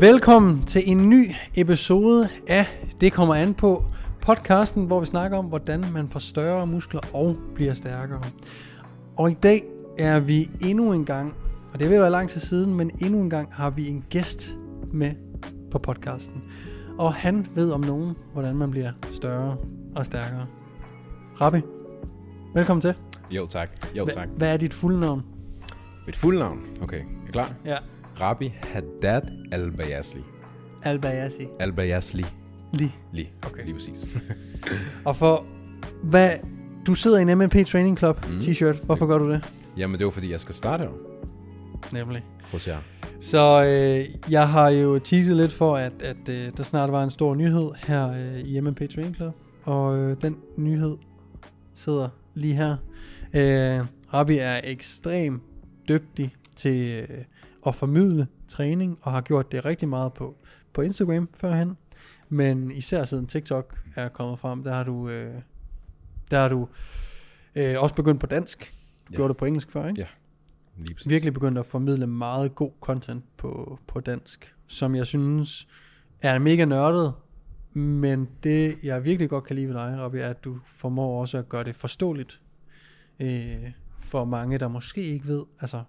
Velkommen til en ny episode af Det Kommer An På, podcasten, hvor vi snakker om, hvordan man får større muskler og bliver stærkere. Og i dag er vi endnu en gang, og det vil være lang tid siden, men endnu en gang har vi en gæst med på podcasten. Og han ved om nogen, hvordan man bliver større og stærkere. Rabie, velkommen til. Jo tak. Hvad er dit fulde navn? Mit fulde navn? Okay, er du klar? Ja. Rabie Haddad Al-Bajasli. Al-Bajasli. Al-Bajasli. Lige. Okay. Lige præcis. Og for hvad... Du sidder i en MNP Training Club t-shirt. Hvorfor gør du det? Jamen det var fordi jeg skal starte jo. Nemlig. Hos jer. Så jeg har jo teaset lidt for at der snart var en stor nyhed her i MNP Training Club. Og den nyhed sidder lige her. Rabie er ekstremt dygtig til... og formidle træning, og har gjort det rigtig meget på Instagram førhen, men især siden TikTok er kommet frem, der har du også begyndt på dansk. Du gjorde det på engelsk før, ikke? Ja. Virkelig begyndt at formidle meget god content på dansk, som jeg synes er mega nørdet, men det jeg virkelig godt kan lide ved dig, Rabie, er at du formår også at gøre det forståeligt for mange, der måske ikke ved, altså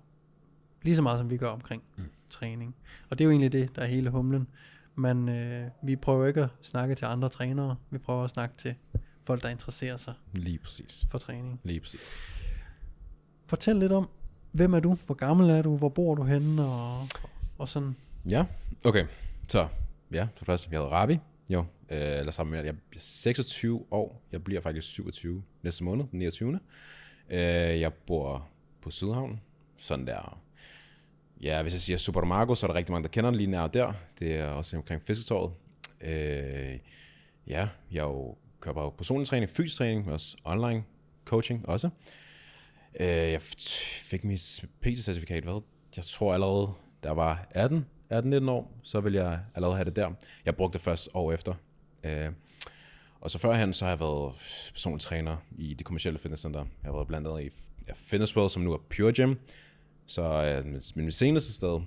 lige så meget som vi gør omkring træning. Og det er jo egentlig det, der er hele humlen. Men vi prøver ikke at snakke til andre trænere. Vi prøver at snakke til folk, der interesserer sig lige præcis for træning. Lige præcis. Fortæl lidt om, hvem er du? Hvor gammel er du? Hvor bor du henne? Og sådan. Ja, okay. Så ja, for først, jeg hedder Rabie. Jo, eller sammen med, jeg er 26 år. Jeg bliver faktisk 27 næste måned, den 29. Jeg bor på Sydhavn. Sådan der... Ja, hvis jeg siger SuperMarco, så er der rigtig mange, der kender den lige nær der. Det er også omkring Fisketorvet. Ja, jeg jo køber jo personlig træning, fysisk træning, men også online coaching også. Jeg fik mit PT-certifikat, jeg tror allerede, der var 18-19 år, så ville jeg allerede have det der. Jeg brugte det først år efter. Og så førhen, så har jeg været personlig træner i det kommercielle fitnesscenter. Jeg har været blandt andet i Fitness World, som nu er Pure Gym. Så min seneste sted,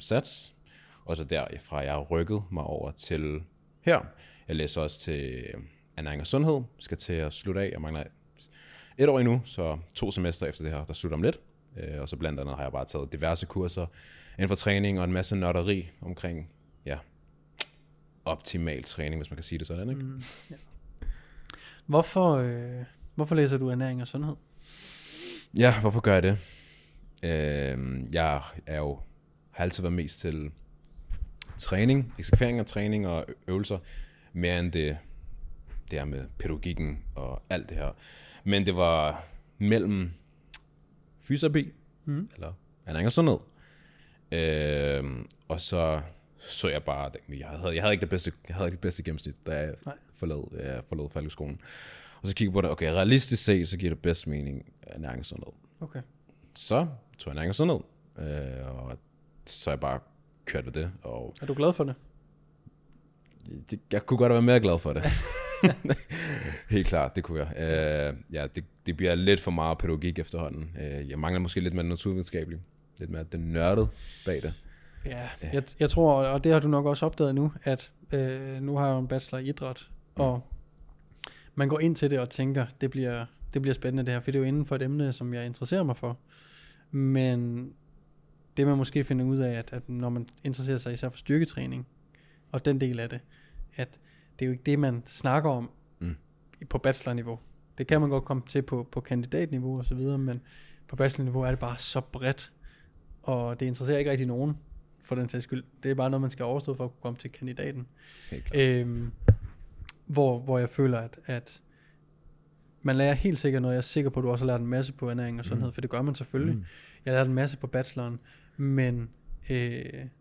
Sats, og så derfra jeg har rykket mig over til her. Jeg læser også til ernæring og sundhed, skal til at slutte af. Jeg mangler et år endnu, så 2 semester efter det her, der slutter om lidt. Og så blandt andet har jeg bare taget diverse kurser inden for træning og en masse nørderi omkring optimal træning, hvis man kan sige det sådan. Ikke? Mm, ja. Hvorfor læser du ernæring og sundhed? Ja, hvorfor gør jeg det? Jeg har altid været mest til træning, eksekvering af træning og øvelser, mere end det der med pædagogikken og alt det her. Men det var mellem fysioterapi eller ernæring og sundhed. Og så jeg bare, jeg havde ikke det bedste gennemsnit, da jeg forlod Falkeskolen. Og så kiggede på det, okay, realistisk set, så giver det bedst mening ernæring og sundhed. Okay. Så tog jeg ernæring og sundhed, og så jeg bare kørt ved det. Og er du glad for det? Jeg kunne godt være mere glad for det. Helt klart, det kunne jeg. Det bliver lidt for meget pædagogik efterhånden. Jeg mangler måske lidt mere naturvidenskabeligt, lidt mere det nørdede bag det. Ja, jeg tror, og det har du nok også opdaget nu, at nu har jeg jo en bachelor i idræt, og man går ind til det og tænker, det bliver spændende det her, for det er jo inden for et emne, som jeg interesserer mig for. Men det man måske finder ud af, at når man interesserer sig især for styrketræning, og den del af det, at det er jo ikke det, man snakker om på bachelorniveau. Det kan man godt komme til på kandidatniveau og så videre, men på bachelorniveau er det bare så bredt, og det interesserer ikke rigtig nogen, for den sags skyld. Det er bare noget, man skal overstå for at kunne komme til kandidaten. Hvor jeg føler, at man lærer helt sikkert noget. Jeg er sikker på, at du også har lært en masse på ernæring og sundhed, for det gør man selvfølgelig. Jeg har lært en masse på bacheloren, men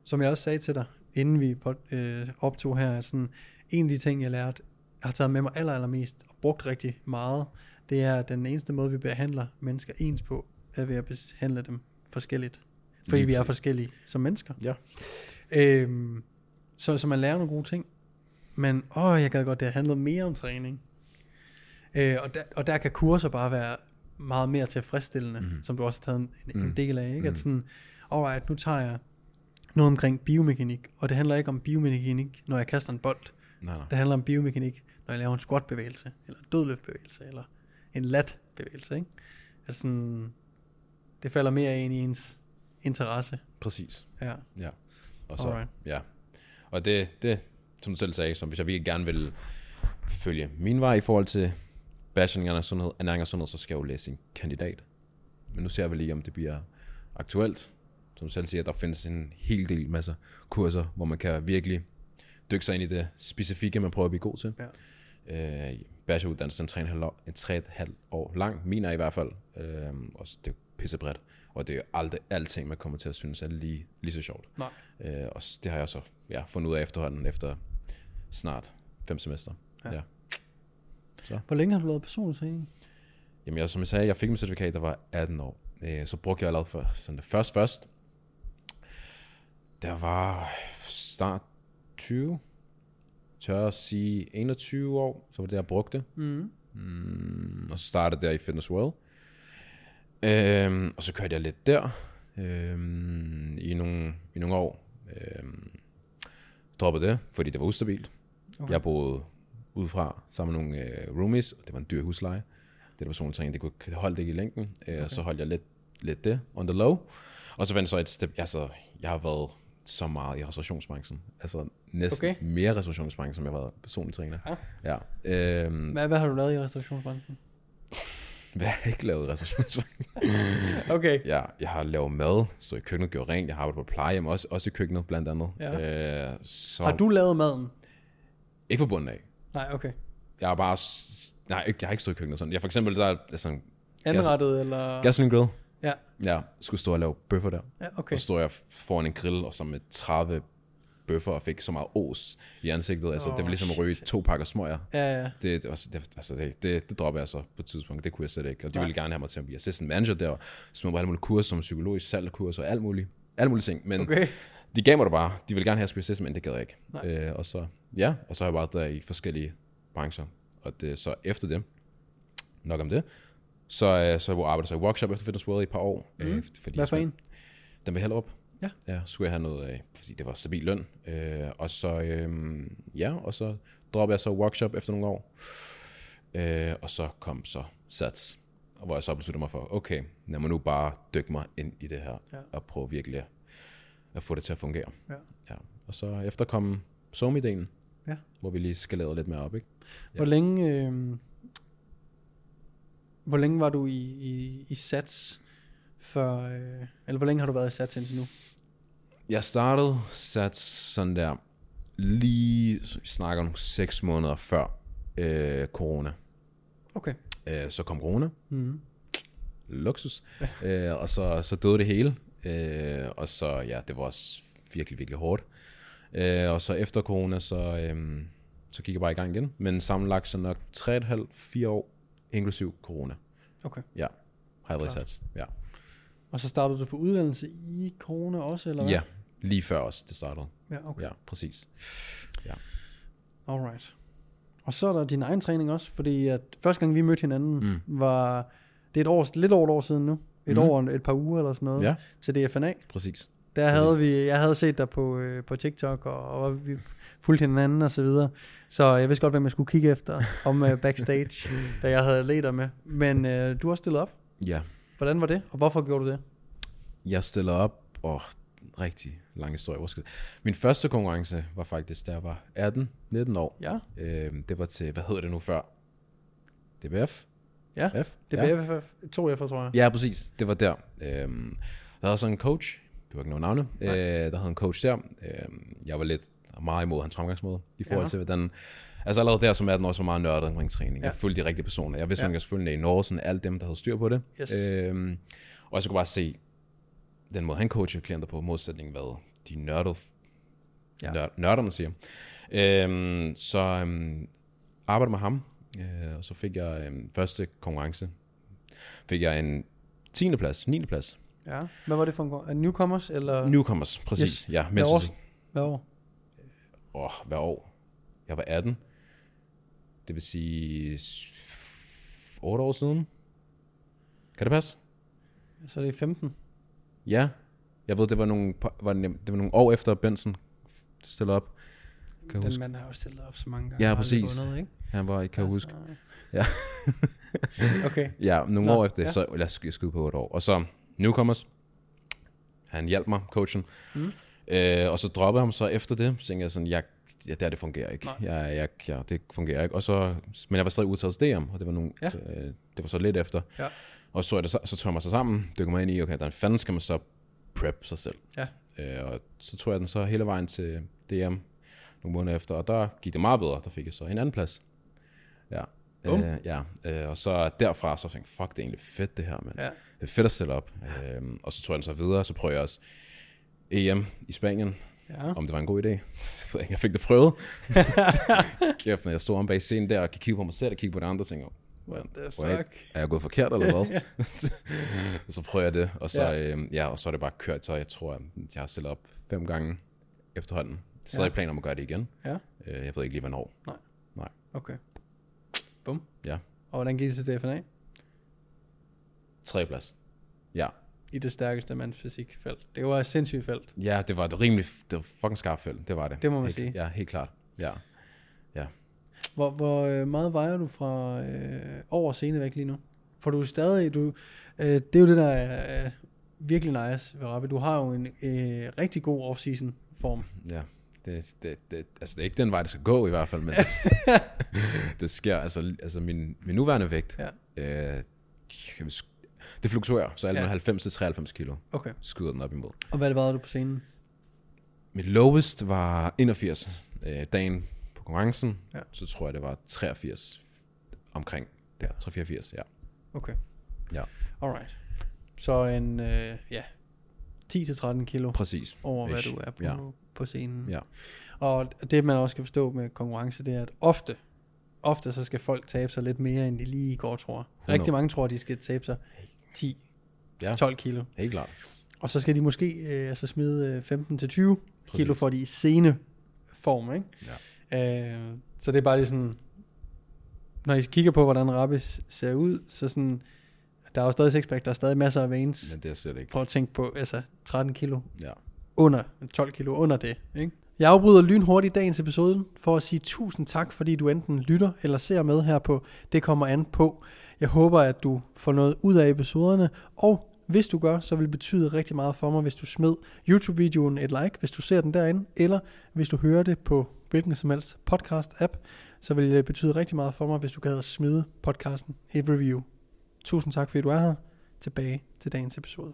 som jeg også sagde til dig, inden vi optog her, at sådan, en af de ting, jeg lærte, har taget med mig allermest og brugt rigtig meget, det er, at den eneste måde, vi behandler mennesker ens på, er ved at behandle dem forskelligt. Fordi vi er forskellige som mennesker. Ja. Så man lærer nogle gode ting, men jeg gad godt, det har handlet mere om træning. Og der kan kurser bare være meget mere tilfredsstillende, som du også har taget en del af, ikke? At sådan, nu tager jeg noget omkring biomekanik, og det handler ikke om biomekanik, når jeg kaster en bold. Nej. Det handler om biomekanik, når jeg laver en squatbevægelse, eller en dødløftbevægelse, eller en latbevægelse, ikke? Altså sådan, det falder mere ind i ens interesse. Præcis. Ja. Og så, ja. Og det, som du selv sagde, som hvis jeg virkelig gerne vil følge min vej i forhold til bacheloren af sundhed, ernæring og sundhed, så skal jeg jo læse en kandidat. Men nu ser vi lige, om det bliver aktuelt. Som du selv siger, der findes en hel del masser kurser, hvor man kan virkelig dykke sig ind i det specifikke, man prøver at blive god til. Ja. Bacheloruddannelsen er 3,5 år lang, mener i hvert fald. Og det er jo pissebredt, og det er jo aldrig alting, man kommer til at synes er lige så sjovt. Nej. Og det har jeg så fundet ud af efterhånden, efter snart 5 semester. Ja. Så. Hvor længe har du lavet personlig træning? Jamen, som jeg sagde, jeg fik mit certifikat, der var 18 år. Så brugte jeg allerede for sådan det først. Der var start 20, tør at sige 21 år, så var det, jeg brugte. Og så startede der i Fitness World. Og så kørte jeg lidt der i nogle år. Droppede det, fordi det var ustabilt. Okay. Jeg boede udefra sammen med nogle roomies, og det var en dyr husleje. Det var personlig træning, det holdt det ikke i længden. Okay. Så holdt jeg lidt det on the low. Og så fandt jeg så et step. Altså, jeg har været så meget i restaurationsbranchen. Altså næsten mere restaurationsbranchen, som jeg har været personlig træner. Ja. Hvad har du lavet i restaurationsbranchen? Hvad har jeg ikke lavet i restaurationsbranchen? Okay. Ja, jeg har lavet mad, så i køkkenet gjorde rent. Jeg har arbejdet på plejehjem, også i køkkenet blandt andet. Ja. Har du lavet maden? Ikke forbundet af. Nej, okay. Jeg har bare... jeg har ikke stået i køkkenet sådan. Jeg for eksempel, der er sådan... Anrettet, eller... Gas and grill. Ja. Ja, skulle stå og lave bøffer der. Ja, okay. Og stod jeg foran en grill, og så med 30 bøffer, og fik så meget os i ansigtet. Altså, det var ligesom at ryge 2 pakker smøger. Ja. Det dropper jeg så på et tidspunkt. Det kunne jeg slet ikke. Og de ville gerne have mig til at blive assistant manager der, og små på alle mulige kurser, som psykologisk salgkurs og alt muligt ting. Men de gav mig det bare. De ville gerne have, at jeg skulle assistant, men det gad jeg ikke. Og så har jeg været der i forskellige brancher. Og det, så efter det, nok om det, så jeg arbejdede så i workshop efter Fitness World i et par år. Fordi hvad for en? Den vil hælde op. Ja, skulle jeg have noget af, fordi det var stabil løn. Og så droppede jeg så workshop efter nogle år. Og så kom så Sats, hvor jeg så besluttede mig for, okay, lad mig nu bare dykke mig ind i det her, og prøve virkelig at få det til at fungere. Ja. Og så efter kom Zoom-ideen. Ja. Hvor vi lige skalerede lidt mere op, ikke? Ja. Hvor længe var du i Sats før, eller hvor længe har du været i Sats indtil nu? Jeg startede Sats sådan der, lige snakker nu 6 måneder før corona. Okay. Så kom corona. Luksus. Ja. Og så døde det hele. Og så det var også virkelig, virkelig hårdt. Og så efter corona, så gik jeg bare i gang igen. Men sammenlagt så nok 3,5-4 år, inklusiv corona. Okay. Ja, har jeg været i Sats. Ja. Og så startede du på uddannelse i corona også, eller hvad? Ja, lige før også det startede. Ja, okay. Ja, præcis. Ja. Alright. Og så er der din egen træning også, fordi at første gang vi mødte hinanden, var det lidt over et år siden nu. Et år og et par uger eller sådan noget, til DFNA. Præcis. Jeg havde set dig på TikTok, og vi fulgte hinanden og så videre. Så jeg vidste godt, hvem jeg skulle kigge efter om backstage, da jeg havde ledt dig med. Men du har stillet op. Ja. Hvordan var det, og hvorfor gjorde du det? Jeg stillede op, og rigtig lang historie. Min første konkurrence var faktisk, da jeg var 18-19 år. Ja. Det var til, hvad hedder det nu før? DBF? Ja, DBF 2F, tror jeg. Ja, præcis. Det var der. Der havde sådan en coach behøver ikke nogen navne, der havde en coach der. Jeg var lidt meget imod hans fremgangsmåde, i forhold til hvordan... Altså allerede der som 18 år, så meget nørdet omkring træning. Jeg fulgte de rigtige personer. Jeg vidste, man kan selvfølgelig i Norge, sådan alle dem, der havde styr på det. Yes. Og jeg så kunne bare se den måde, han coachede klienter på, modsætningen, hvad de nørderne siger. Så arbejdede med ham, og så fik jeg første konkurrence. Fik jeg en 10. plads, 9. plads. Ja. Hvad var det for en konkurrence? Newcomers? Eller? Newcomers, præcis. Yes. Ja, hvad år? Hvad år? Hvad år? Jeg var 18. Det vil sige 8 år siden. Kan det passe? Så er det 15. Ja. Jeg ved, det var nogle år efter Benson stillede op. Kan den mand har jo stillet op så mange gange. Ja, præcis. Vundet, ikke? Han var, jeg kan huske. Ja. Okay. Ja, nogle år efter, så lad os skyde på 8 år. Og så newcomers. Han hjalp mig, coachen. Og så droppede ham så efter det. Så tænkte jeg sådan, det fungerer ikke. Det fungerer ikke. Og så, men jeg var stadig udtaget DM, og det var nogle, det var så lidt efter. Ja. Og så tog jeg mig så sammen, dykker mig ind i, okay, hvordan fanden skal man så prep sig selv? Ja. Og så tog jeg den så hele vejen til DM nogle måneder efter, og der gik det meget bedre. Der fik jeg så en anden plads. Ja. Og så derfra så tænkte jeg, fuck, det er egentlig fedt det her, men det er fedt at stille op. Og så tog jeg den så videre, så prøvede jeg også EM i Spanien. Ja. Om det var en god idé. Jeg fik det prøvet. Kæft, når jeg stod om bag scenen der og kigge på mig selv og kigge på de andre ting. What the fuck? Er jeg gået forkert eller hvad? Så prøver jeg det. Og så, og så er det bare kørt. Så jeg tror, jeg har stillet op 5 gange efterhånden. Så jeg planer om at gøre det igen. Ja. Jeg ved ikke lige, hvornår. Nej. Okay. Bum. Ja. Og hvordan gik det til DFNA? 3. plads. Ja. I det stærkeste mandsfysikfelt. Det var et sindssygt felt. Ja, det var et rimelig... Det var fucking skarpt felt. Det var det. Det må man sige. Ja, helt klart. Ja. Hvor meget vejer du fra over senevægt lige nu? For du er stadig... det er jo det, der er virkelig nice ved Rabie. Du har jo en rigtig god off-season form. Ja. Det er ikke den vej, det skal gå i hvert fald. Men det sker. Altså min nuværende vægt... Ja. Det fluktuerer, så alt mellem 90 til 93 kilo skyder den op imod. Og hvad var du på scenen? Mit lowest var 81. Dagen på konkurrencen, så tror jeg, det var 83 omkring. 384, Okay. Ja. Alright. Så 10-13 kilo. Præcis. Over hvad du er på, på scenen. Ja. Og det, man også skal forstå med konkurrence, det er, at ofte så skal folk tabe sig lidt mere, end de lige går, tror jeg. Rigtig mange tror, de skal tabe sig 10-12 kilo. Helt klart. Og så skal de måske smide 15-20 kilo for de sene form, ikke? Ja. Så det er bare lige sådan, når I kigger på, hvordan Rabie ser ud, så sådan, der er jo stadig sixpack, der er stadig masser af veins. Men det er slet ikke. Prøv at tænke på, 13 kilo under, 12 kilo under det, ikke? Jeg afbryder lynhurtigt dagens episode for at sige 1000 tak, fordi du enten lytter eller ser med her på Det Kommer An På. Jeg håber, at du får noget ud af episoderne, og hvis du gør, så vil det betyde rigtig meget for mig, hvis du smed YouTube-videoen et like, hvis du ser den derinde, eller hvis du hører det på hvilken som helst podcast-app, så vil det betyde rigtig meget for mig, hvis du gad at smide podcasten et review. 1000 tak, fordi du er her. Tilbage til dagens episode.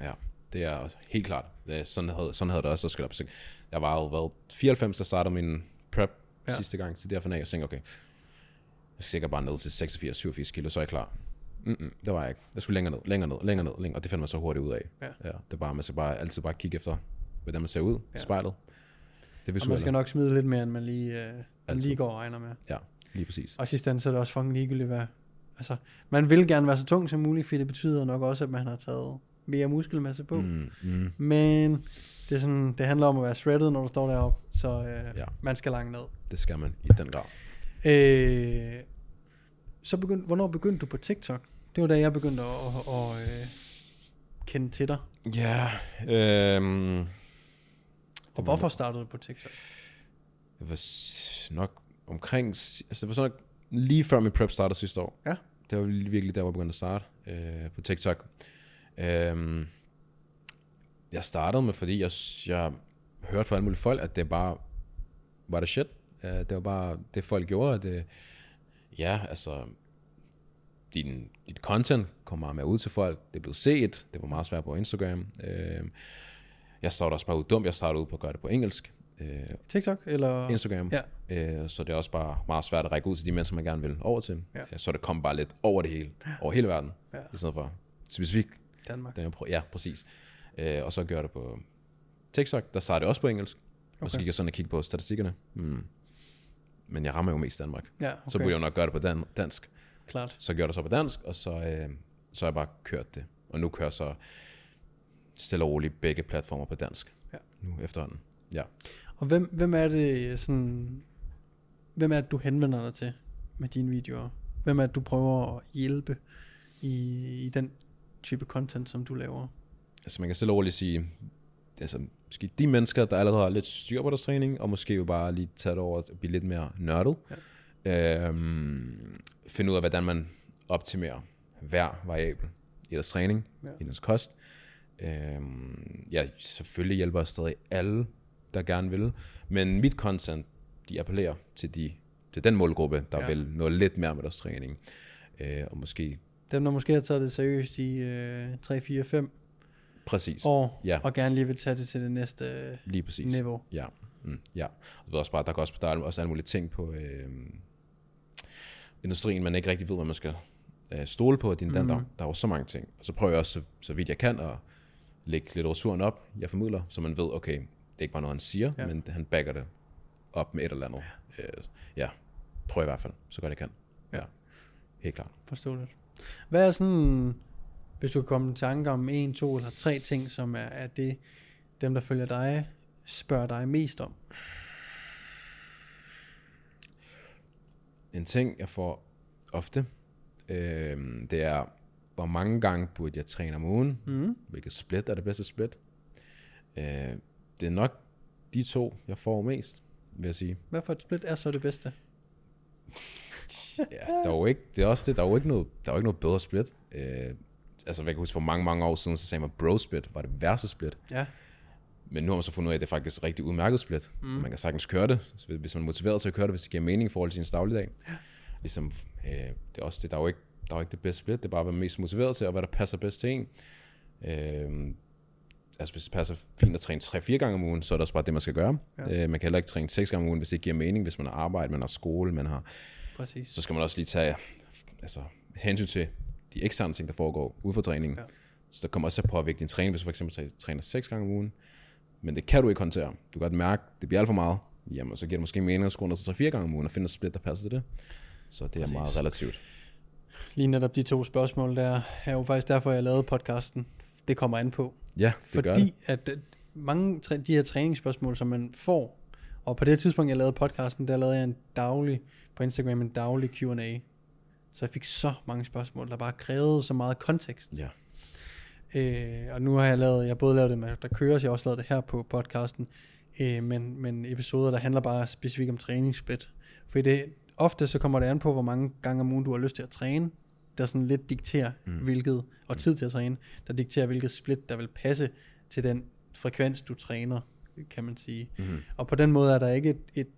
Ja. Det er også helt klart. Sådan havde det også at skille op. Jeg var jo 94, der startede min prep sidste gang til DFNA, og tænkte, okay, jeg skal sikkert bare ned til 86-87 kilo, så er jeg klar. Det var jeg ikke. Jeg skulle længere ned, og det fandt man så hurtigt ud af. Ja, det er bare, man skal altid kigge efter, hvordan man ser ud i spejlet. Det visuelle. Og man skal nok smide lidt mere, end man lige går og regner med. Ja, lige præcis. Og i sidste ende, så er det også fucking ligegyldigt, hvad... Altså, man vil gerne være så tung som muligt, fordi det betyder nok også, at man har taget... mere muskelmasse på. Men det er sådan, det handler om at være shredded, når du står deroppe, så man skal langt ned. Det skal man i den grad. Hvornår begyndte du på TikTok? Det var da jeg begyndte at kende til dig. Ja. Og hvorfor startede du på TikTok? Det var nok omkring, det var sådan nok lige før min prep startede sidste år. Ja. Det var virkelig der, hvor jeg begyndte at starte på TikTok. Jeg startede med, fordi jeg hørte fra alle mulige folk, at det bare var det shit. Det var bare det folk gjorde. Det, dit content kom meget mere ud til folk, det blev set, det var meget svært på Instagram. Jeg startede også bare ud dumt, jeg startede ud på at gøre det på engelsk. TikTok eller Instagram. Ja. Så det er også bare meget svært at række ud til de mennesker, man gerne vil over til. Ja. Så det kom bare lidt over det hele, over hele verden, i stedet for specifikt Danmark. Ja, præcis. Og så gør det på TikTok, der startede det også på engelsk. Okay. Og så gik jeg sådan og kiggede på statistikkerne. Men jeg rammer jo mest Danmark. Ja, okay. Så burde jeg jo nok gøre det på dansk. Klart. Så gjorde det så på dansk, og så har jeg bare kørt det. Og nu kører så stille og roligt begge platformer på dansk. Ja. Nu efterhånden. Ja. Og hvem er det sådan, hvem er det, du henvender dig til med dine videoer? Hvem er det, du prøver at hjælpe i den type content, som du laver? Altså man kan stille og roligt sige, altså måske de mennesker, der allerede har lidt styr på deres træning, og måske jo bare lige tage det over og blive lidt mere nørdet. Ja. Finde ud af, hvordan man optimerer hver variabel i deres træning, i deres kost. Jeg selvfølgelig hjælper stadig alle, der gerne vil, men mit content, de appellerer til den målgruppe, der vil nå lidt mere med deres træning. Og måske dem, der måske har taget det seriøst i 3, 4, 5 år, og gerne lige vil tage det til det næste niveau. Ja. Ja, og også bare, der er også alle mulige ting på industrien, man ikke rigtig ved, hvad man skal stole på. Der er jo så mange ting. Og så prøver jeg også, så vidt jeg kan, at lægge litteraturen op, jeg formidler, så man ved, okay, det er ikke bare noget, han siger, men han backer det op med et eller andet. Ja, prøv i hvert fald, så godt jeg kan. Ja, helt klart. Forståeligt. Hvad er sådan, hvis du kan komme i tanke om 1, 2 eller 3 ting, som er det, dem der følger dig, spørger dig mest om? En ting, jeg får ofte, det er, hvor mange gange burde jeg træne om ugen? Hvilket split er det bedste split? Det er nok de 2, jeg får mest, vil jeg sige. Hvad for et split er så det bedste? Der er jo ikke noget bedre split. Altså, jeg kan huske, for mange år siden, så sagde man, bro split var det værste split. Ja. Men nu har man så fundet ud af, at det er faktisk et rigtig udmærket split. Man kan sagtens køre det, hvis man er motiveret til at køre det, hvis det giver mening i forhold til sin dagligdag. Ja. Ligesom, det er også det, der er jo ikke det bedste split, det er bare, hvad man er mest motiveret til, og hvad der passer bedst til en. Altså hvis det passer fint at træne 3-4 gange om ugen, så er det også bare det, man skal gøre. Ja. Man kan heller ikke træne 6 gange om ugen, hvis det giver mening, hvis man har arbejde, man har skole, man har... Præcis. Så skal man også lige tage hensyn til de eksterne ting, der foregår ude for træningen. Ja. Så der kommer også at påvirke din træning, hvis du for eksempel træner 6 gange om ugen. Men det kan du ikke håndtere. Du kan godt mærke, det bliver alt for meget. Jamen, så giver det måske mening at skrue ned til 3-4 gange om ugen og finde et split, der passer til det. Så det er meget relativt. Lige netop de 2 spørgsmål, der er jo faktisk derfor, jeg lavede podcasten. Det kommer an på. Ja, det gør det. Fordi at mange de her træningsspørgsmål, som man får, og på det tidspunkt, jeg lavede podcasten, der lavede jeg på Instagram en daglig Q&A. Så jeg fik så mange spørgsmål, der bare krævede så meget kontekst. Ja. Og nu har jeg både lavet det med, der køres, jeg har også lavet det her på podcasten, men episoder, der handler bare specifikt om træningssplit. For ofte så kommer det an på, hvor mange gange om ugen du har lyst til at træne, der sådan lidt dikterer, hvilket, og tid til at træne, der dikterer, hvilket split, der vil passe til den frekvens, du træner, kan man sige. Og på den måde er der ikke et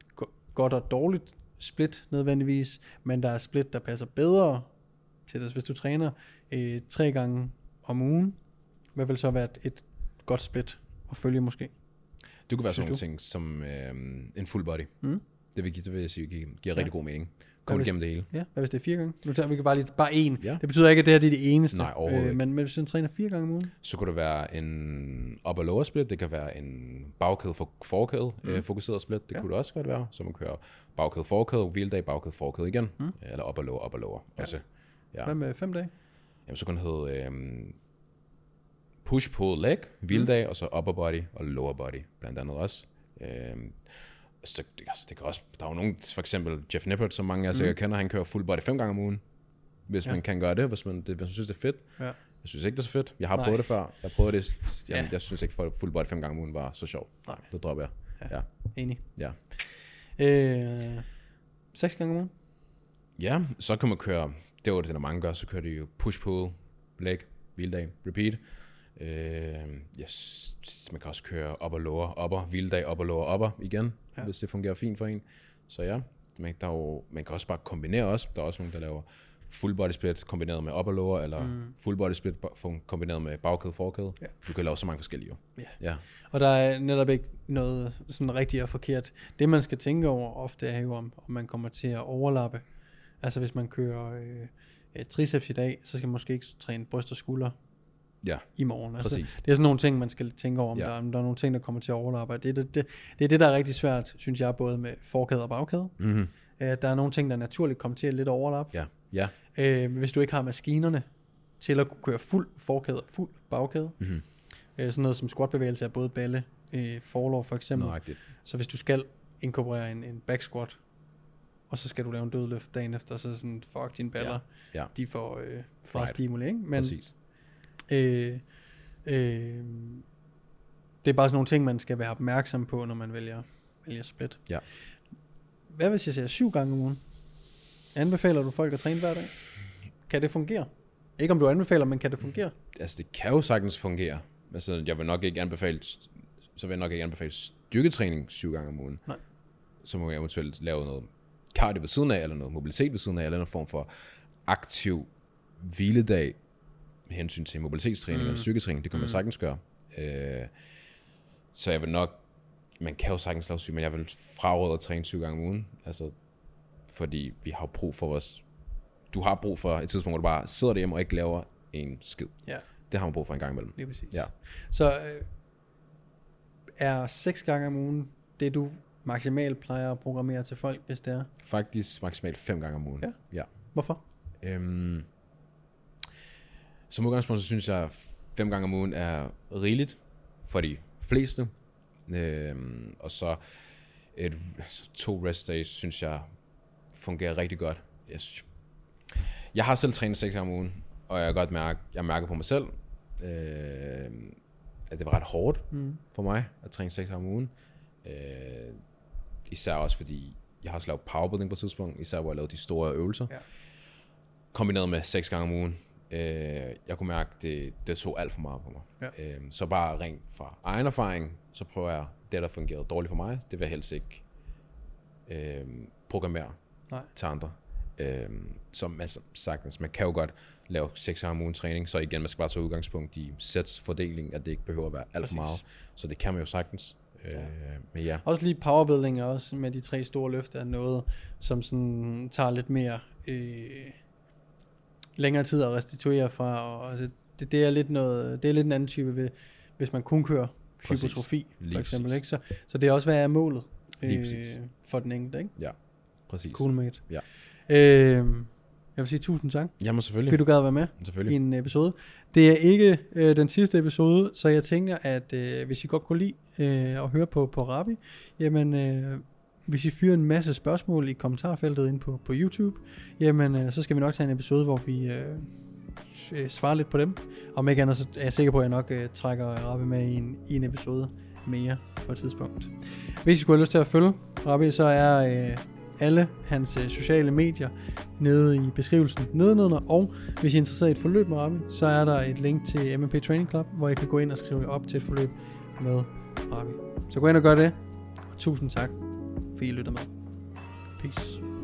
godt og dårligt split nødvendigvis, men der er split, der passer bedre til dig. Hvis du træner 3 gange om ugen, hvad vil så være et godt split at følge måske? Det kunne være sådan nogle ting som en full body. Det vil jeg sige giver rigtig god mening. Kom igennem det hele. Ja, hvad hvis det er 4 gange? Nu tager vi bare lige én. Ja. Det betyder ikke, at det her det er det eneste. Nej, overhovedet ikke. Men hvis du træner 4 gange om ugen? Så kunne det være en up- og lower split. Det kan være en bagkæde for forkæde fokuseret split. Det kunne det også godt være. Så man kører bagkæde forkæde, hviledag, bagkæde forkæde igen. Eller op og lower, op og lower. Ja. Også. Ja. Hvad med 5 dage? Jamen, så kunne det hedde push, pull, leg, hviledag, og så upper body og lower body, blandt andet også. Så det kan også, der er jo nogen, for eksempel Jeff Nippard, som mange af jer sikkert kender, han kører full body 5 gange om ugen, hvis man kan gøre det, hvis man synes, det er fedt. Ja. Jeg synes ikke, det er så fedt. Jeg har prøvet det før. Jeg prøvede det. Jamen, jeg synes ikke, full body 5 gange om ugen var så sjovt. Nej. Det dropper jeg. Ja. Ja. Enig. Ja. 6 gange om ugen? Ja, så kan man køre... Det var det, der mange gør, så kører de jo push-pull, leg, hviledag, repeat. Man kan også køre op og lower, opper, hviledag, op og lower, opper igen, hvis det fungerer fint for en. Så ja, man kan også bare kombinere også. Der er også nogen, der laver full body split kombineret med upper lower, eller full body split kombineret med bagkæde, forkæde. Ja. Du kan lave så mange forskellige. Ja. Ja. Og der er netop ikke noget sådan rigtigt og forkert. Det man skal tænke over ofte er jo, om man kommer til at overlappe. Altså hvis man kører triceps i dag, så skal man måske ikke træne bryst og skulder i morgen. Altså, det er sådan nogle ting, man skal tænke over, om der er nogle ting, der kommer til at overlappe. Det er det, der er rigtig svært, synes jeg, både med forkæde og bagkæde. Mm-hmm. Der er nogle ting, der naturligt kommer til at lidt overlappe. Ja. Hvis du ikke har maskinerne til at kunne køre fuld forkæde og fuld bagkæde, mm-hmm. Sådan noget som squatbevægelse af både balle, forlov for eksempel. Så hvis du skal inkorporere en back squat, og så skal du lave en dødløft dagen efter, så sådan, fuck dine baller, de får for stimuli, ikke? Men, præcis. Det er bare sådan nogle ting, man skal være opmærksom på, når man vælger split. Ja. Hvad hvis jeg siger 7 gange om ugen? Anbefaler du folk at træne hver dag? Kan det fungere? Ikke om du anbefaler, men kan det fungere? Altså det kan jo sagtens fungere. Altså jeg vil nok ikke anbefale styrketræning 7 gange om ugen. Nej. Så må jeg eventuelt lave noget cardio ved siden af, eller noget mobilitet ved siden af, eller en form for aktiv hviledag med hensyn til mobilitetstræning eller styrketræning. Det kan man sagtens gøre. Så jeg vil nok, man kan jo sagtens lave syg, men jeg vil fraråde at træne 7 gange om ugen. Altså, fordi vi har brug for vores... Du har brug for et tidspunkt, hvor du bare sidder derhjemme og ikke laver en skid. Ja. Det har man brug for en gang imellem. Lige præcis. Ja. Så er 6 gange om ugen det, du maksimalt plejer at programmere til folk, hvis det er? Faktisk maksimalt 5 gange om ugen. Ja. Ja. Hvorfor? Som udgangspunkt, så synes jeg, 5 gange om ugen er rigeligt for de fleste. Og så 2 rest days, synes jeg, fungerer rigtig godt. Jeg har selv trænet 6 gange om ugen, og jeg kan godt mærke, jeg mærker på mig selv, at det var ret hårdt for mig at træne 6 gange om ugen. Især også fordi, jeg har også lavet powerbuilding på et tidspunkt, især hvor jeg lavede de store øvelser. Ja. Kombineret med 6 gange om ugen. Jeg kunne mærke, at det tog alt for meget på mig. Ja. Så bare rent fra egen erfaring, så prøver jeg det, der fungerede dårligt for mig. Det vil jeg helst ikke programmere til andre. Som altså, sagtens, man kan jo godt lave 6 gange om ugen træning, så igen, man skal bare tage udgangspunkt i sets fordeling, at det ikke behøver at være alt for meget. Så det kan man jo sagtens. Men ja. Også lige powerbuilding også med de 3 store løft er noget, som sådan tager lidt mere... længere tid at restituere fra, og altså, det er lidt en anden type, hvis man kun kører hypertrofi, for eksempel, ikke? Så det er også, hvad er målet for den enkelte, ikke? Ja, præcis. Cool, mate. Ja. Jeg vil sige tusind tak. Jamen selvfølgelig. Fordi du gad at være med i en episode. Det er ikke den sidste episode, så jeg tænker, at hvis I godt kunne lide at høre på Rabie, jamen... hvis I fyrer en masse spørgsmål i kommentarfeltet ind på YouTube, jamen så skal vi nok tage en episode, hvor vi svarer lidt på dem. Om ikke andet, så er jeg sikker på, at jeg nok trækker Rabie med i en episode mere på et tidspunkt. Hvis I skulle have lyst til at følge Rabie, så er alle hans sociale medier nede i beskrivelsen nedenunder, og hvis I er interesseret i et forløb med Rabie, så er der et link til MNP Training Club, hvor I kan gå ind og skrive op til et forløb med Rabie. Så gå ind og gør det, og tusind tak, fordi I lytter med. Peace.